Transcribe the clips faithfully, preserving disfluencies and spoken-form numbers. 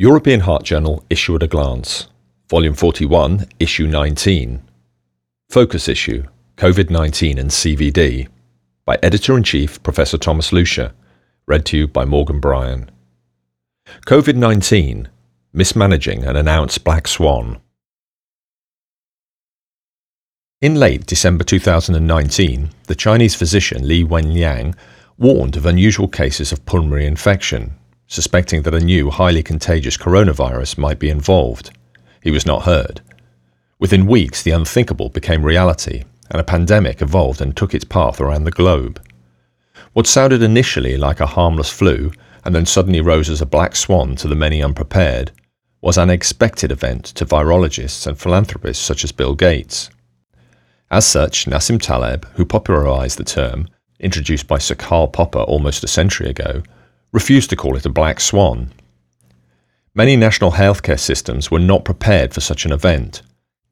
European Heart Journal, Issue at a Glance, Volume forty-one, Issue nineteen. Focus Issue, COVID nineteen and C V D, by Editor-in-Chief Professor Thomas Lucia, read to you by Morgan Bryan. COVID nineteen, Mismanaging an Announced Black Swan. In late December two thousand nineteen, the Chinese physician Li Wenliang warned of unusual cases of pulmonary infection, suspecting that a new highly contagious coronavirus might be involved. He was not heard. Within weeks, the unthinkable became reality, and a pandemic evolved and took its path around the globe. What sounded initially like a harmless flu, and then suddenly rose as a black swan to the many unprepared, was an expected event to virologists and philanthropists such as Bill Gates. As such, Nassim Taleb, who popularized the term, introduced by Sir Karl Popper almost a century ago, refused to call it a black swan. Many national healthcare systems were not prepared for such an event.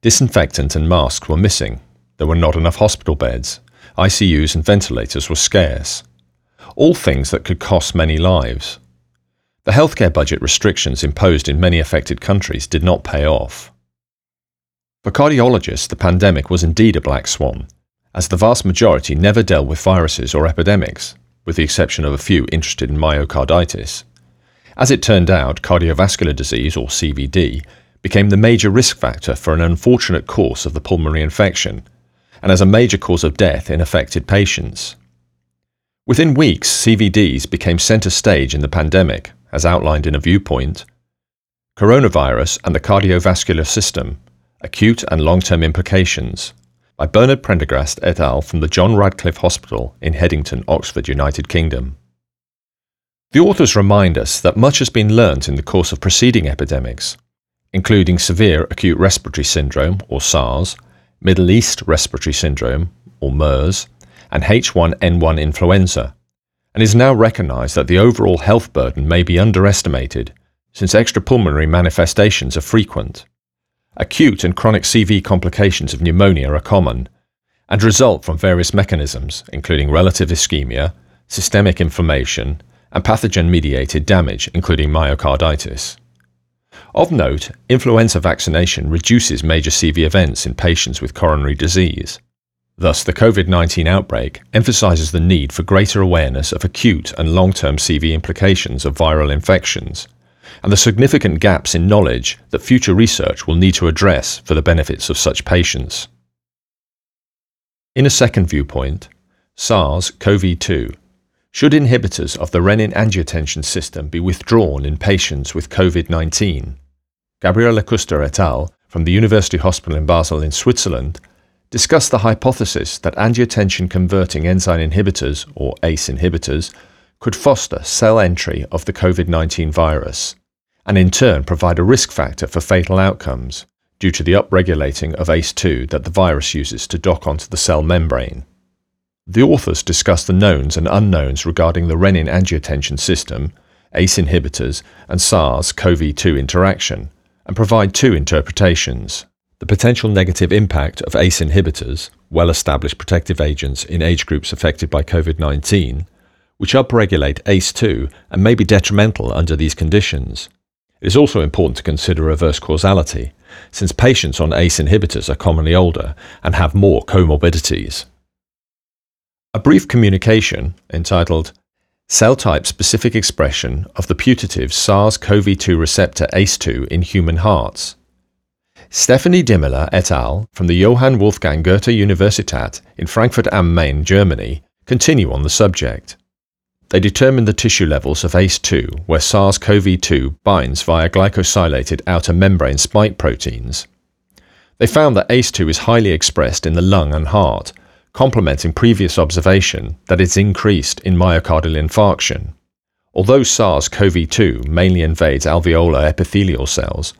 Disinfectant and masks were missing. There were not enough hospital beds. I C Us and ventilators were scarce. All things that could cost many lives. The healthcare budget restrictions imposed in many affected countries did not pay off. For cardiologists, the pandemic was indeed a black swan, as the vast majority never dealt with viruses or epidemics, with the exception of a few interested in myocarditis. As it turned out, cardiovascular disease, or C V D, became the major risk factor for an unfortunate course of the pulmonary infection, and as a major cause of death in affected patients. Within weeks, C V Ds became center stage in the pandemic, as outlined in a viewpoint, Coronavirus and the Cardiovascular System, Acute and Long-Term Implications, by Bernard Prendergast et al. From the John Radcliffe Hospital in Headington, Oxford, United Kingdom. The authors remind us that much has been learnt in the course of preceding epidemics, including severe acute respiratory syndrome, or SARS, Middle East respiratory syndrome, or MERS, and H one N one influenza, and is now recognised that the overall health burden may be underestimated, since extrapulmonary manifestations are frequent. Acute and chronic C V complications of pneumonia are common and result from various mechanisms, including relative ischemia, systemic inflammation, and pathogen-mediated damage, including myocarditis. Of note, influenza vaccination reduces major C V events in patients with coronary disease. Thus, the COVID nineteen outbreak emphasises the need for greater awareness of acute and long-term C V implications of viral infections, and the significant gaps in knowledge that future research will need to address for the benefits of such patients. In a second viewpoint, SARS-C o V two. Should inhibitors of the renin-angiotensin system be withdrawn in patients with COVID nineteen? Gabriela Costa et al. From the University Hospital in Basel in Switzerland discussed the hypothesis that angiotensin-converting enzyme inhibitors, or A C E inhibitors, could foster cell entry of the COVID nineteen virus, and in turn provide a risk factor for fatal outcomes due to the upregulating of A C E two that the virus uses to dock onto the cell membrane. The authors discuss the knowns and unknowns regarding the renin-angiotensin system, A C E inhibitors, and SARS-C o V two interaction, and provide two interpretations: the potential negative impact of A C E inhibitors, well-established protective agents in age groups affected by COVID nineteen, which upregulate A C E two and may be detrimental under these conditions. It is also important to consider reverse causality, since patients on A C E inhibitors are commonly older and have more comorbidities. A brief communication entitled Cell Type Specific Expression of the Putative SARS-C o V two Receptor A C E two in Human Hearts, Stephanie Dimmeler et al. From the Johann Wolfgang Goethe Universität in Frankfurt am Main, Germany, continue on the subject. They determine the tissue levels of A C E two where SARS-C o V two binds via glycosylated outer membrane spike proteins. They found that A C E two is highly expressed in the lung and heart, complementing previous observation that it's increased in myocardial infarction. Although SARS-C o V two mainly invades alveolar epithelial cells,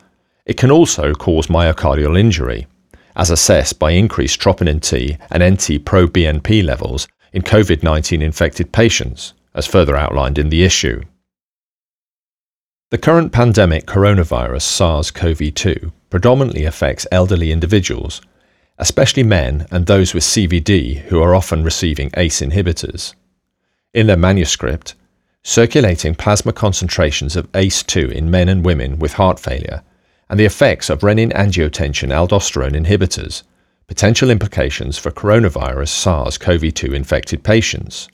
it can also cause myocardial injury, as assessed by increased troponin T and N T pro B N P levels in COVID nineteen infected patients, as further outlined in the issue. The current pandemic coronavirus SARS-C o V two predominantly affects elderly individuals, especially men and those with C V D who are often receiving A C E inhibitors. In their manuscript, circulating plasma concentrations of A C E two in men and women with heart failure, and the effects of renin-angiotensin-aldosterone inhibitors, potential implications for coronavirus SARS-C o V two infected patients.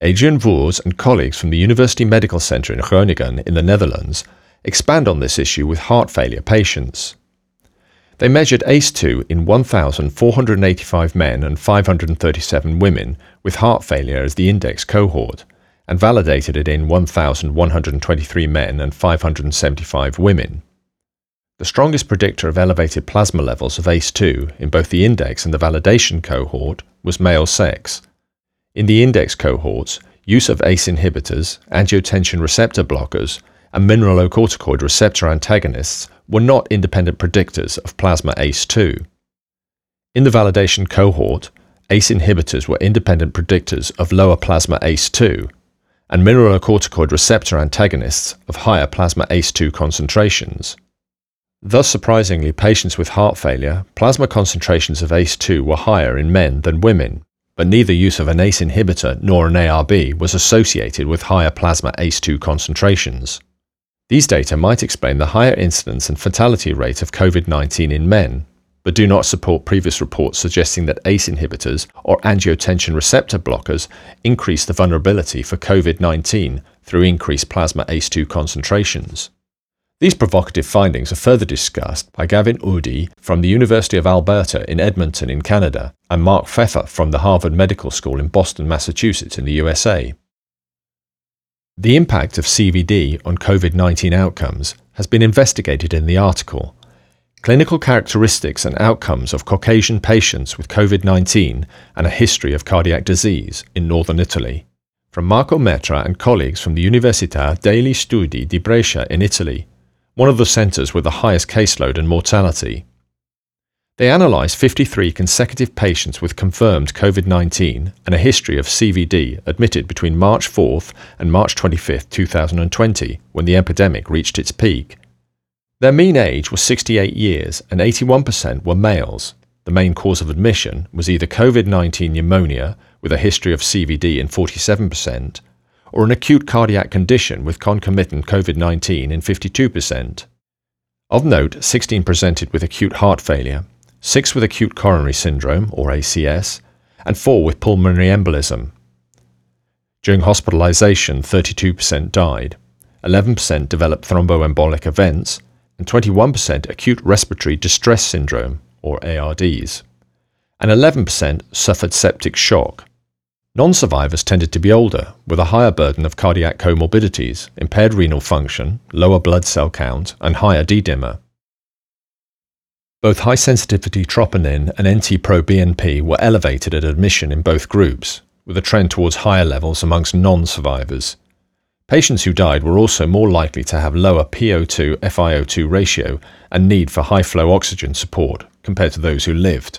Adrian Voors and colleagues from the University Medical Center in Groningen in the Netherlands expand on this issue with heart failure patients. They measured A C E two in one thousand four hundred eighty-five men and five hundred thirty-seven women with heart failure as the index cohort, and validated it in one thousand one hundred twenty-three men and five hundred seventy-five women. The strongest predictor of elevated plasma levels of A C E two in both the index and the validation cohort was male sex. In the index cohorts, use of A C E inhibitors, angiotensin receptor blockers, and mineralocorticoid receptor antagonists were not independent predictors of plasma A C E two. In the validation cohort, A C E inhibitors were independent predictors of lower plasma A C E two, and mineralocorticoid receptor antagonists of higher plasma A C E two concentrations. Thus, surprisingly, patients with heart failure, plasma concentrations of A C E two were higher in men than women, but neither use of an A C E inhibitor nor an A R B was associated with higher plasma A C E two concentrations. These data might explain the higher incidence and fatality rate of COVID nineteen in men, but do not support previous reports suggesting that A C E inhibitors or angiotensin receptor blockers increase the vulnerability for COVID nineteen through increased plasma A C E two concentrations. These provocative findings are further discussed by Gavin Uddi from the University of Alberta in Edmonton in Canada and Mark Pfeffer from the Harvard Medical School in Boston, Massachusetts in the U S A. The impact of C V D on COVID nineteen outcomes has been investigated in the article. Clinical characteristics and outcomes of Caucasian patients with COVID nineteen and a history of cardiac disease in northern Italy, from Marco Metra and colleagues from the Università degli Studi di Brescia in Italy, one of the centres with the highest caseload and mortality. They analysed fifty-three consecutive patients with confirmed COVID nineteen and a history of C V D admitted between March fourth and March twenty-fifth, two thousand twenty, when the epidemic reached its peak. Their mean age was sixty-eight years and eighty-one percent were males. The main cause of admission was either COVID nineteen pneumonia with a history of C V D in forty-seven percent, or an acute cardiac condition with concomitant COVID nineteen in fifty-two percent. Of note, sixteen presented with acute heart failure, six with acute coronary syndrome, or A C S, and four with pulmonary embolism. During hospitalization, thirty-two percent died, eleven percent developed thromboembolic events, and twenty-one percent acute respiratory distress syndrome, or A R Ds, and eleven percent suffered septic shock. Non-survivors tended to be older, with a higher burden of cardiac comorbidities, impaired renal function, lower blood cell count, and higher D-dimer. Both high-sensitivity troponin and N T-proBNP were elevated at admission in both groups, with a trend towards higher levels amongst non-survivors. Patients who died were also more likely to have lower P O two F I O two ratio and need for high-flow oxygen support compared to those who lived.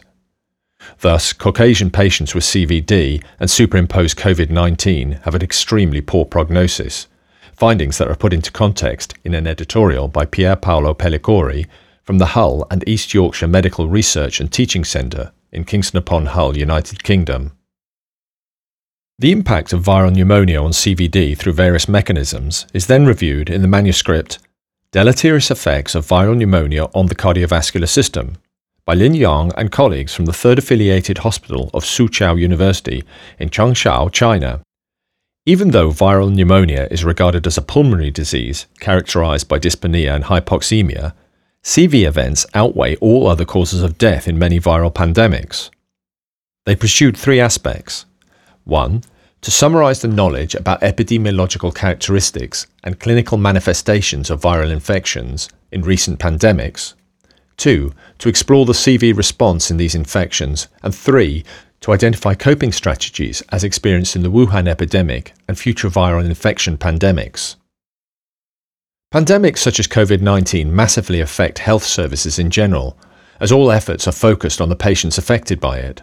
Thus, Caucasian patients with C V D and superimposed COVID nineteen have an extremely poor prognosis, findings that are put into context in an editorial by Pier Paolo Pellicori from the Hull and East Yorkshire Medical Research and Teaching Center in Kingston-upon-Hull, United Kingdom. The impact of viral pneumonia on C V D through various mechanisms is then reviewed in the manuscript Deleterious Effects of Viral Pneumonia on the Cardiovascular System, by Lin Yang and colleagues from the Third Affiliated Hospital of Soochow University in Changsha, China. Even though viral pneumonia is regarded as a pulmonary disease characterized by dyspnea and hypoxemia, C V events outweigh all other causes of death in many viral pandemics. They pursued three aspects. One, to summarize the knowledge about epidemiological characteristics and clinical manifestations of viral infections in recent pandemics. Two, to explore the C V response in these infections, and three, to identify coping strategies as experienced in the Wuhan epidemic and future viral infection pandemics. Pandemics such as COVID nineteen massively affect health services in general, as all efforts are focused on the patients affected by it.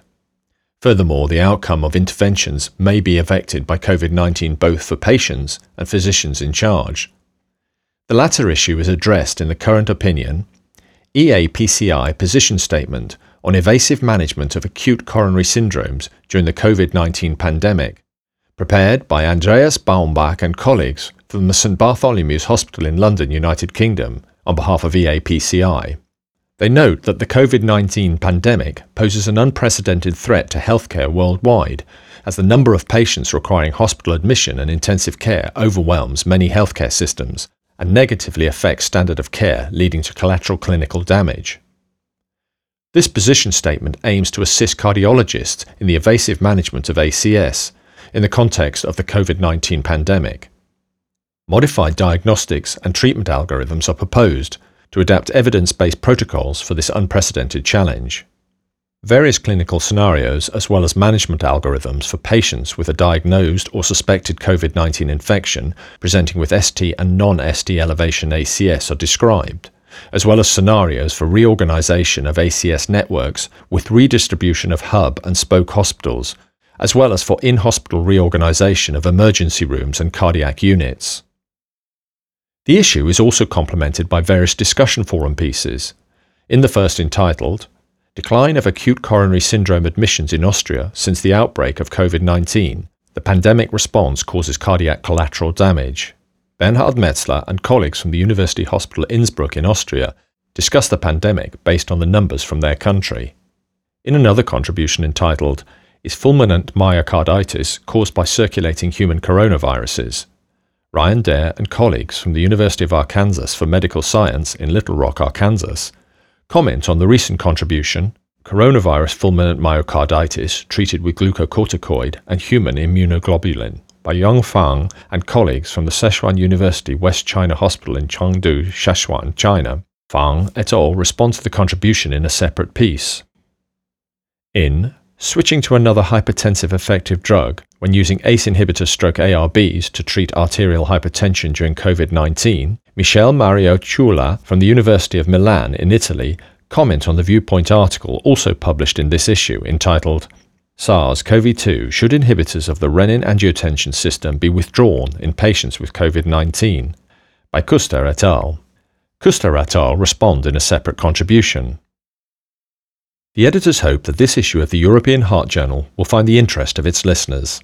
Furthermore, the outcome of interventions may be affected by COVID nineteen both for patients and physicians in charge. The latter issue is addressed in the current opinion E A P C I position statement on evasive management of acute coronary syndromes during the COVID nineteen pandemic prepared by Andreas Baumbach and colleagues from the Saint Bartholomew's Hospital in London, United Kingdom, on behalf of E A P C I. They note that the COVID nineteen pandemic poses an unprecedented threat to healthcare worldwide, as the number of patients requiring hospital admission and intensive care overwhelms many healthcare systems and negatively affects standard of care, leading to collateral clinical damage. This position statement aims to assist cardiologists in the evasive management of A C S in the context of the COVID nineteen pandemic. Modified diagnostics and treatment algorithms are proposed to adapt evidence-based protocols for this unprecedented challenge. Various clinical scenarios, as well as management algorithms for patients with a diagnosed or suspected COVID nineteen infection presenting with S T and non-S T elevation A C S, are described, as well as scenarios for reorganization of A C S networks with redistribution of hub and spoke hospitals, as well as for in-hospital reorganization of emergency rooms and cardiac units. The issue is also complemented by various discussion forum pieces. In the first, entitled Decline of Acute Coronary Syndrome Admissions in Austria Since the Outbreak of COVID nineteen, the Pandemic Response Causes Cardiac Collateral Damage, Bernhard Metzler and colleagues from the University Hospital Innsbruck in Austria discuss the pandemic based on the numbers from their country. In another contribution entitled Is Fulminant Myocarditis Caused by Circulating Human Coronaviruses?, Ryan Dare and colleagues from the University of Arkansas for Medical Science in Little Rock, Arkansas, comment on the recent contribution, Coronavirus Fulminant Myocarditis Treated with Glucocorticoid and Human Immunoglobulin, by Yang Fang and colleagues from the Sichuan University West China Hospital in Chengdu, Sichuan, China. Fang et al. Respond to the contribution in a separate piece. In Switching to Another Hypertensive Effective Drug When Using ACE Inhibitor Stroke A R Bs to Treat Arterial Hypertension During COVID nineteen, Michele Mario Ciula from the University of Milan in Italy comment on the Viewpoint article also published in this issue entitled SARS-C o V two Should Inhibitors of the Renin-Angiotensin System Be Withdrawn in Patients with COVID nineteen? By Kuster et al. Kuster et al. Respond in a separate contribution. The editors hope that this issue of the European Heart Journal will find the interest of its listeners.